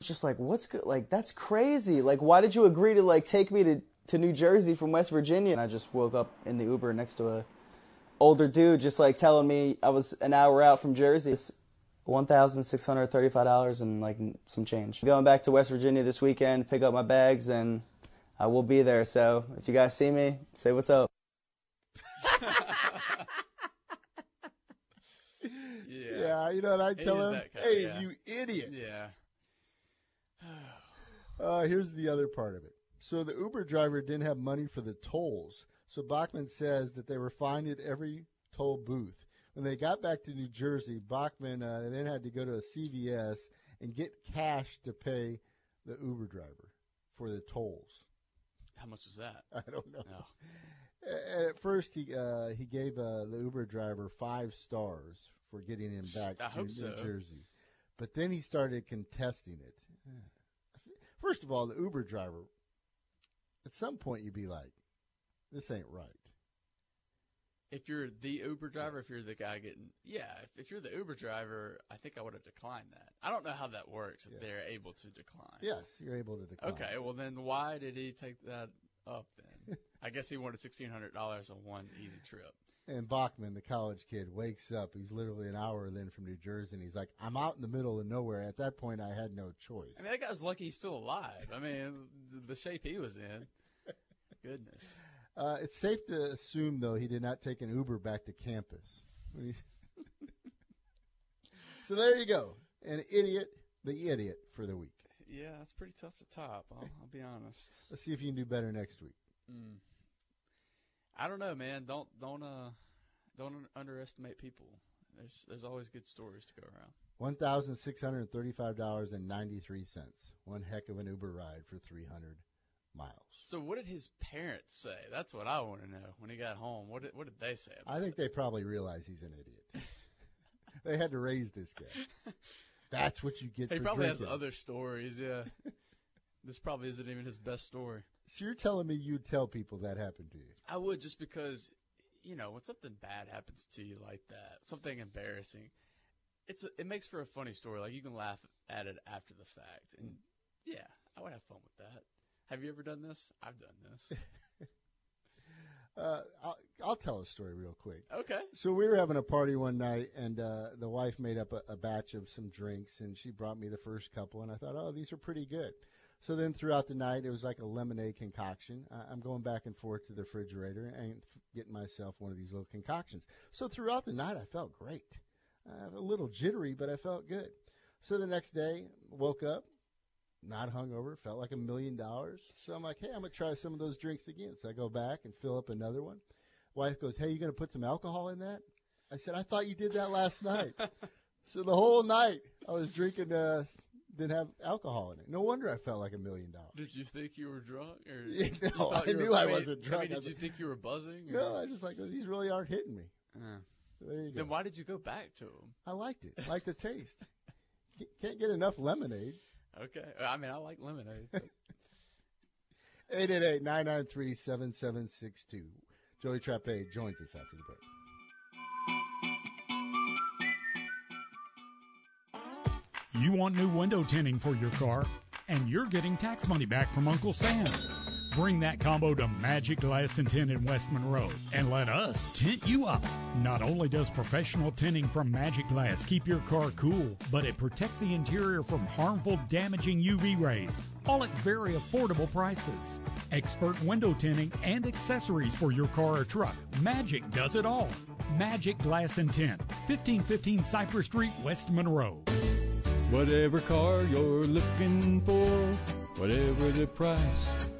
It's just like, what's good? Like, that's crazy. Like, why did you agree to, like, take me to, to New Jersey from West Virginia? And I just woke up in the Uber next to a older dude just, like, telling me I was an hour out from Jersey. It's one thousand six hundred thirty-five dollars and, like, some change. I'm going back to West Virginia this weekend, pick up my bags, and I will be there. So if you guys see me, say what's up. yeah. yeah, you know what I tell him? Hey, yeah. you idiot. Yeah. uh, here's the other part of it. So the Uber driver didn't have money for the tolls. So Bachman says that they were fined at every toll booth. When they got back to New Jersey, Bachman uh, then had to go to a C V S and get cash to pay the Uber driver for the tolls. How much was that? I don't know. No. And at first, he uh, he gave uh, the Uber driver five stars for getting him back I to New so. Jersey. But then he started contesting it. First of all, the Uber driver, at some point you'd be like, this ain't right. If you're the Uber driver, if you're the guy getting – yeah, if, if you're the Uber driver, I think I would have declined that. I don't know how that works if yeah. they're able to decline. Yes, you're able to decline. Okay, well then why did he take that up then? I guess he wanted sixteen hundred dollars on one easy trip. And Bachman, the college kid, wakes up. He's literally an hour then from New Jersey, and he's like, I'm out in the middle of nowhere. At that point, I had no choice. I mean, that guy's lucky he's still alive. I mean, the shape he was in. Goodness. Uh, it's safe to assume, though, he did not take an Uber back to campus. So there you go. An idiot, the idiot for the week. Yeah, that's pretty tough to top. I'll, I'll be honest. Let's see if you can do better next week. Mm. I don't know, man. Don't don't uh, don't underestimate people. There's there's always good stories to go around. One thousand six hundred thirty-five dollars and ninety-three cents. One heck of an Uber ride for three hundred miles. So what did his parents say? That's what I want to know. When he got home, what did, what did they say? About I think it? They probably realize he's an idiot. They had to raise this guy. That's what you get. He for probably drinking. Has other stories. Yeah, this probably isn't even his best story. So you're telling me you'd tell people that happened to you? I would, just because, you know, when something bad happens to you like that, something embarrassing, it's a, it makes for a funny story. Like, you can laugh at it after the fact. And, yeah, I would have fun with that. Have you ever done this? I've done this. uh, I'll, I'll tell a story real quick. Okay. So we were having a party one night, and uh, the wife made up a, a batch of some drinks, and she brought me the first couple, and I thought, oh, these are pretty good. So then throughout the night, it was like a lemonade concoction. I'm going back and forth to the refrigerator and getting myself one of these little concoctions. So throughout the night, I felt great. Uh, a little jittery, but I felt good. So the next day, woke up, not hungover, felt like a million dollars. So I'm like, hey, I'm going to try some of those drinks again. So I go back and fill up another one. Wife goes, hey, you going to put some alcohol in that? I said, I thought you did that last night. So the whole night, I was drinking uh didn't have alcohol in it. No wonder I felt like a million dollars. Did you think you were drunk? Or no, I knew were, I wasn't I mean, drunk. I mean, did I was, you think you were buzzing? Or? No, I was just like, oh, these really aren't hitting me. Uh, so there you go. Then why did you go back to them? I liked it. I liked the taste. Can't get enough lemonade. Okay. I mean, I like lemonade. eight eight eight, nine nine three, seven seven six two. Joey Trappe joins us after the break. You want new window tinting for your car, and you're getting tax money back from Uncle Sam. Bring that combo to Magic Glass and Tint in West Monroe, and let us tint you up. Not only does professional tinting from Magic Glass keep your car cool, but it protects the interior from harmful, damaging U V rays, all at very affordable prices. Expert window tinting and accessories for your car or truck. Magic does it all. Magic Glass and Tint, fifteen fifteen Cypress Street, West Monroe. Whatever car you're looking for, whatever the price,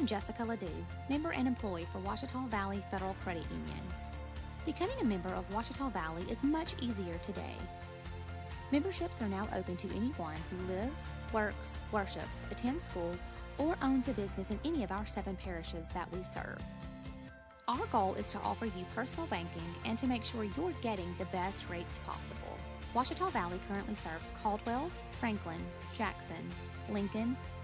I'm Jessica Ledoux, member and employee for Ouachita Valley Federal Credit Union. Becoming a member of Ouachita Valley is much easier today. Memberships are now open to anyone who lives, works, worships, attends school, or owns a business in any of our seven parishes that we serve. Our goal is to offer you personal banking and to make sure you're getting the best rates possible. Ouachita Valley currently serves Caldwell, Franklin, Jackson, Lincoln,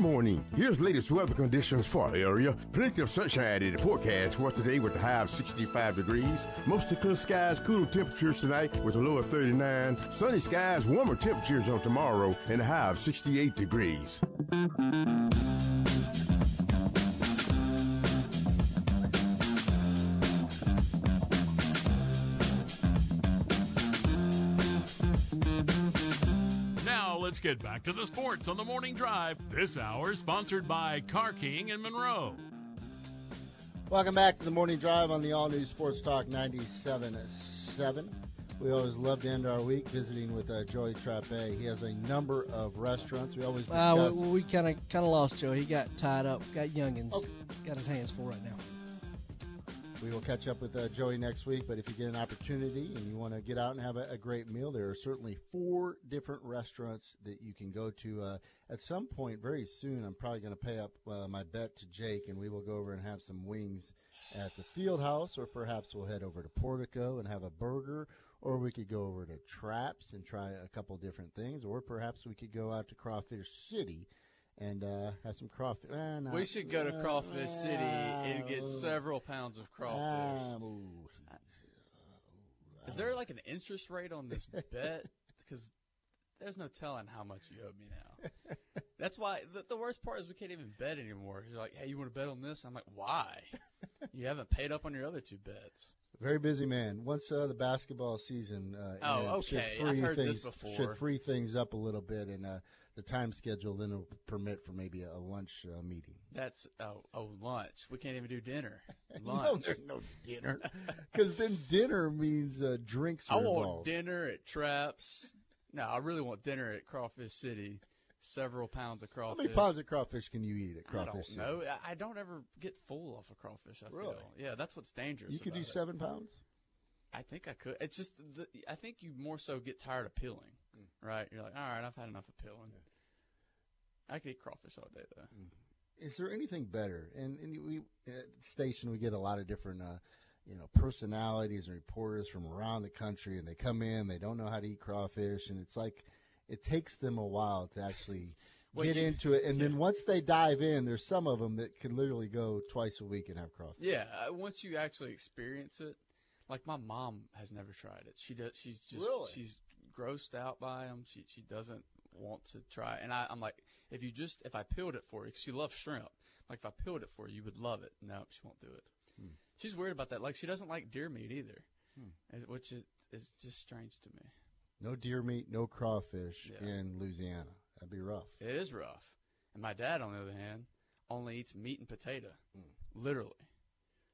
morning. Here's latest weather conditions for our area. Plenty of sunshine in the forecast for today with the high of sixty-five degrees. Mostly clear skies, cooler temperatures tonight with a low of thirty-nine. Sunny skies, warmer temperatures on tomorrow and a high of sixty-eight degrees. Let's get back to the sports on the morning drive. This hour sponsored by Car King in Monroe. Welcome back to the morning drive on the all-new Sports Talk ninety-seven point seven. We always love to end our week visiting with uh, Joey Trappe. He has a number of restaurants. We always discuss. Uh, we kind of kind of lost Joey. He got tied up. Got youngins. Oh. Got his hands full right now. We will catch up with uh, Joey next week, but if you get an opportunity and you want to get out and have a, a great meal, there are certainly four different restaurants that you can go to. Uh, at some point, very soon, I'm probably going to pay up uh, my bet to Jake, and we will go over and have some wings at the Field House, or perhaps we'll head over to Portico and have a burger, or we could go over to Traps and try a couple different things, or perhaps we could go out to Crawfish City and uh, have some crawfish. Uh, no. We should go to Crawfish uh, City and get several pounds of crawfish. Uh, Is there like an interest rate on this bet? Because there's no telling how much you owe me now. That's why the, the worst part is we can't even bet anymore. You're like, hey, you want to bet on this? I'm like, why? You haven't paid up on your other two bets. Very busy man. Once uh, the basketball season uh, oh, ends, okay. should, free I've heard things, this before. should free things up a little bit, and uh, the time schedule then will permit for maybe a, a lunch uh, meeting. That's oh, oh lunch. We can't even do dinner. Lunch. no, no dinner, because then dinner means uh, drinks. Are I want involved. dinner at Traps. No, I really want dinner at Crawfish City. Several pounds of crawfish. How many pounds of crawfish can you eat at Crawfish City? I don't know. I don't ever get full off of crawfish, I feel. Really? Yeah, that's what's dangerous. You could do seven pounds? I think I could. It's just the, I think you more so get tired of peeling, mm. right? You're like, all right, I've had enough of peeling. Yeah. I could eat crawfish all day, though. Mm. Is there anything better? And, and we at the station, we get a lot of different uh, you know, personalities and reporters from around the country, and they come in, they don't know how to eat crawfish, and it's like – it takes them a while to actually well, get you, into it. And yeah. then once they dive in, there's some of them that can literally go twice a week and have crawfish. Yeah, once you actually experience it, like my mom has never tried it. She does. She's just really? she's grossed out by them. She she doesn't want to try it. And I, I'm like, if you just if I peeled it for you, because she loves shrimp. Like if I peeled it for you, you would love it. No, she won't do it. Hmm. She's weird about that. Like she doesn't like deer meat either, hmm. which is, is just strange to me. No deer meat, no crawfish yeah. in Louisiana. That'd be rough. It is rough. And my dad, on the other hand, only eats meat and potato, mm. literally.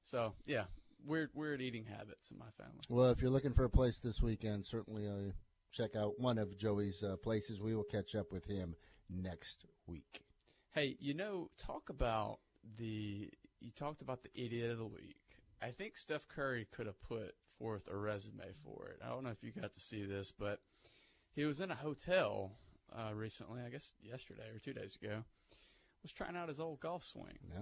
So, yeah, weird, weird eating habits in my family. Well, if you're looking for a place this weekend, certainly uh, check out one of Joey's uh, places. We will catch up with him next week. Hey, you know, talk about the – you talked about the idiot of the week. I think Steph Curry could have put – forth a resume for it. I don't know if you got to see this, but he was in a hotel uh, recently, I guess yesterday or two days ago, was trying out his old golf swing. Yeah.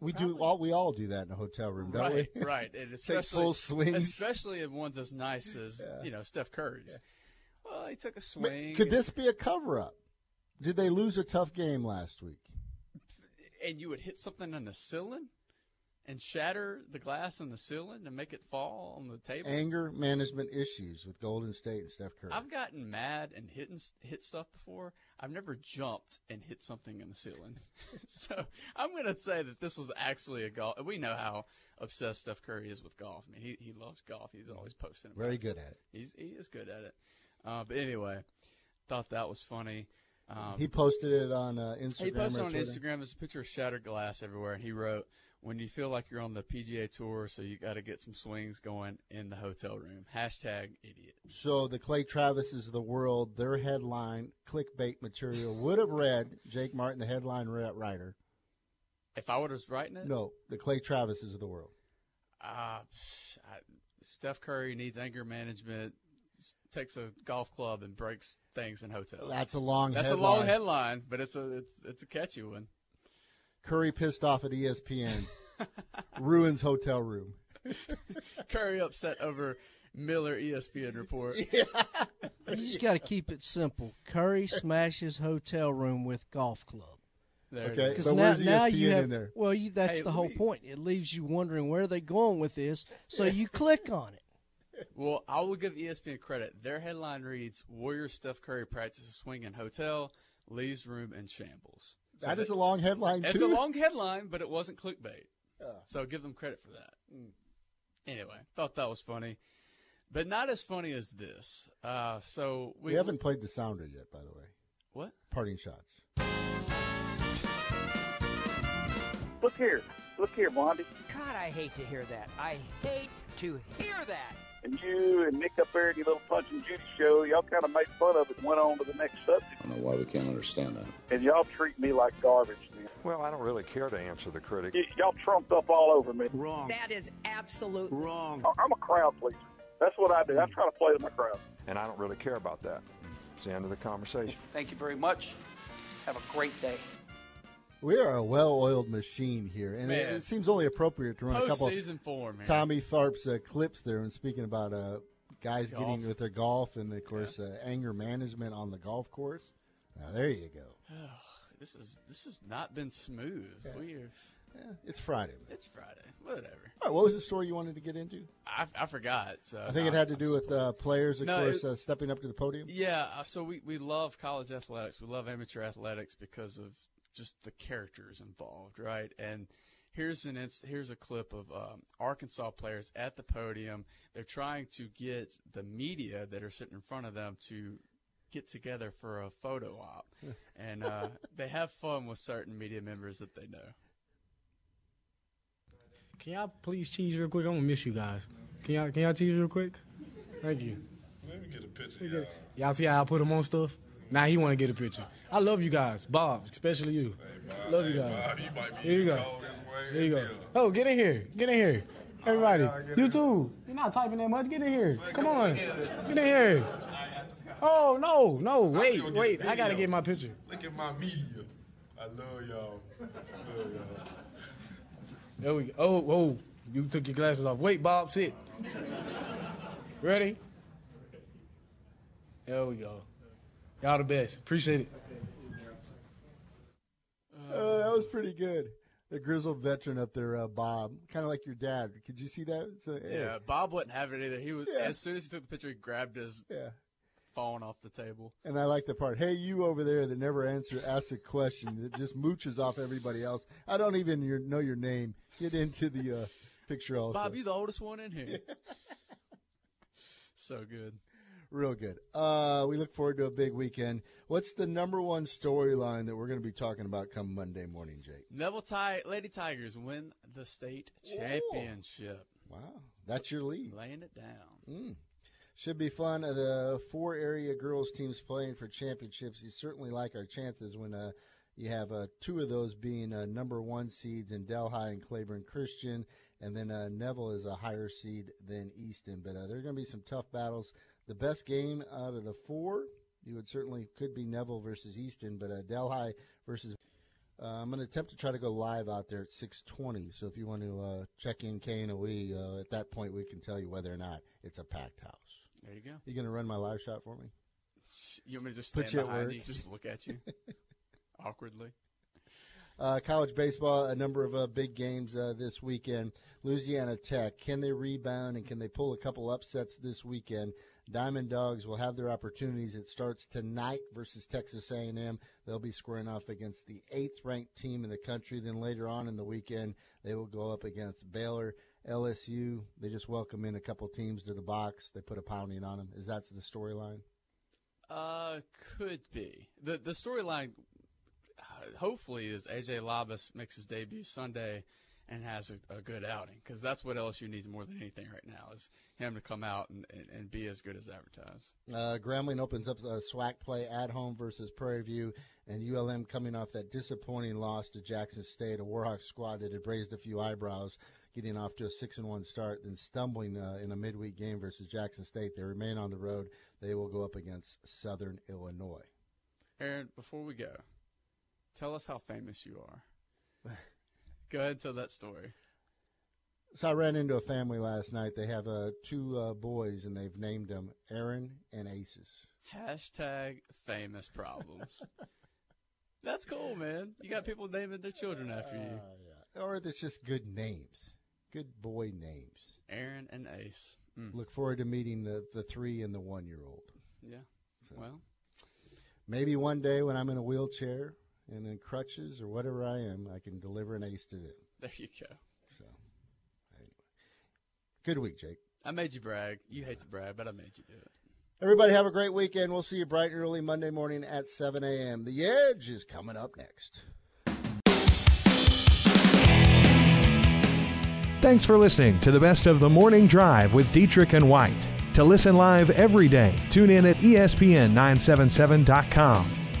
We Probably. do all we all do that in a hotel room, don't right, we? Right, and especially full swings. Especially in ones as nice as, yeah. you know, Steph Curry's. Yeah. Well, he took a swing. But could this be a cover up? Did they lose a tough game last week? And you would hit something on the ceiling? And shatter the glass in the ceiling and make it fall on the table. Anger management issues with Golden State and Steph Curry. I've gotten mad and hit, and hit stuff before. I've never jumped and hit something in the ceiling. So I'm going to say that this was actually a golf. We know how obsessed Steph Curry is with golf. I mean, he, he loves golf. He's always posting about it. Very good at it. He's, he is good at it. Uh, but anyway, thought that was funny. Um, he posted it on uh, Instagram. He posted on Instagram. There's a picture of shattered glass everywhere, and he wrote, when you feel like you're on the P G A Tour, so you got to get some swings going in the hotel room. Hashtag idiot. So the Clay Travises of the world, their headline, clickbait material, would have read, Jake Martin, the headline writer. If I was writing it? No, the Clay Travises of the world. Uh, I, Steph Curry needs anger management, takes a golf club and breaks things in hotels. That's a long That's headline. That's a long headline, but it's a it's it's a catchy one. Curry pissed off at E S P N. Ruins hotel room. Curry upset over Miller E S P N report. Yeah. You just got to keep it simple. Curry smashes hotel room with golf club. There okay, because now, now you have. In there? Well, you, that's hey, the whole me, point. It leaves you wondering where they're going with this, so you click on it. Well, I will give E S P N credit. Their headline reads, Warriors Steph Curry practices swing in hotel, leaves room in shambles. So that they, is a long headline, it's too. It's a long headline, but it wasn't clickbait. Uh, so give them credit for that. Mm. Anyway, thought that was funny. But not as funny as this. Uh, so we, we haven't played the sounder yet, by the way. What? Parting shots. Look here. Look here, Blondie. God, I hate to hear that. I hate to hear that. And you and Nick up there at your little Punch and Judy show, y'all kind of made fun of it and went on to the next subject. I don't know why we can't understand that. And y'all treat me like garbage, man. Well, I don't really care to answer the critic. Y- y'all trumped up all over me. Wrong. That is absolutely wrong. I'm a crowd pleaser. That's what I do. I try to play to my crowd. And I don't really care about that. It's the end of the conversation. Thank you very much. Have a great day. We are a well-oiled machine here, and it, it seems only appropriate to run Post a couple season four, man. Tommy Tharp's uh, clips there, and speaking about uh, guys golf. getting with their golf and, of course, yeah. uh, anger management on the golf course. Now, there you go. Oh, this is this has not been smooth. Yeah. We've, yeah, it's Friday. Man. It's Friday. Whatever. All right, what was the story you wanted to get into? I, I forgot. So I think no, it had to I'm do with uh, players, of no, course, it, uh, stepping up to the podium. Yeah, uh, so we, we love college athletics. We love amateur athletics because of – just the characters involved, right? And here's an inst- here's a clip of um, Arkansas players at the podium. They're trying to get the media that are sitting in front of them to get together for a photo op, and uh, they have fun with certain media members that they know. Can y'all please cheese real quick? I'm gonna miss you guys. Can y'all can y'all cheese real quick? Thank you. Let me get a picture. Y'all, y'all see how I put them on stuff? Now nah, he want to get a picture. I love you guys, Bob, especially you. Hey, Bob, love you hey, guys. Bob, you might be here you go. There you go. Deal. Oh, get in here. Get in here. Everybody. Right, you in. Too. You're not typing that much. Get in here. Come on. Get in here. Oh, no, no. Wait, wait. I got to get my picture. Look at my media. I love y'all. I love y'all. There we go. Oh, whoa. You took your glasses off. Wait, Bob, sit. Ready? There we go. Y'all the best. Appreciate it. Uh, that was pretty good. The grizzled veteran up there, uh, Bob, kind of like your dad. Could you see that? So, hey. Yeah, Bob wouldn't have it either. He was yeah. As soon as he took the picture, he grabbed his yeah. phone off the table. And I like the part, hey, you over there that never answer, asks a question, that just mooches off everybody else. I don't even your, know your name. Get into the uh, picture also. Bob, you the oldest one in here. So good. Real good. Uh, we look forward to a big weekend. What's the number one storyline that we're going to be talking about come Monday morning, Jake? Neville Ti- Lady Tigers win the state championship. Ooh. Wow. That's your lead. Laying it down. Mm. Should be fun. The four area girls teams playing for championships. You certainly like our chances when uh, you have uh, two of those being uh, number one seeds in Delhi and Claiborne Christian. And then uh, Neville is a higher seed than Easton. But uh, there are going to be some tough battles. The best game out of the four, you would certainly could be Neville versus Easton, but uh, Delhi versus. Uh, I'm going to attempt to try to go live out there at six twenty. So if you want to uh, check in K N O E, uh, at that point we can tell you whether or not it's a packed house. There you go. You going to run my live shot for me? You want me to just stand you behind you, just look at you awkwardly? Uh, college baseball, a number of uh, big games uh, this weekend. Louisiana Tech, can they rebound and can they pull a couple upsets this weekend? Diamond Dogs will have their opportunities. It starts tonight versus Texas A and M. They'll be squaring off against the eighth-ranked team in the country. Then later on in the weekend, they will go up against Baylor, L S U. They just welcome in a couple teams to the box. They put a pounding on them. Is that the storyline? Uh, could be. The the storyline, hopefully, is A J Labas makes his debut Sunday and has a, a good outing, because that's what L S U needs more than anything right now, is him to come out and, and, and be as good as advertised. Uh, Grambling opens up a SWAC play at home versus Prairie View, and U L M coming off that disappointing loss to Jackson State, a Warhawk squad that had raised a few eyebrows, getting off to a six and one start, then stumbling uh, in a midweek game versus Jackson State. They remain on the road. They will go up against Southern Illinois. Aaron, before we go, tell us how famous you are. Go ahead and tell that story. So I ran into a family last night. They have uh, two uh, boys, and they've named them Aaron and Aces. Hashtag famous problems. That's cool, man. You got people naming their children after you. Uh, yeah. Or that's just good names. Good boy names. Aaron and Ace. Mm. Look forward to meeting the, the three and the one-year-old. Yeah. So. Well. Maybe one day when I'm in a wheelchair and in crutches or whatever I am, I can deliver an Ace to them. There you go. So, anyway. Good week, Jake. I made you brag. You hate to brag, but I made you do it. Everybody have a great weekend. We'll see you bright and early Monday morning at seven a.m. The Edge is coming up next. Thanks for listening to the best of the Morning Drive with Dietrich and White. To listen live every day, tune in at E S P N nine seventy-seven dot com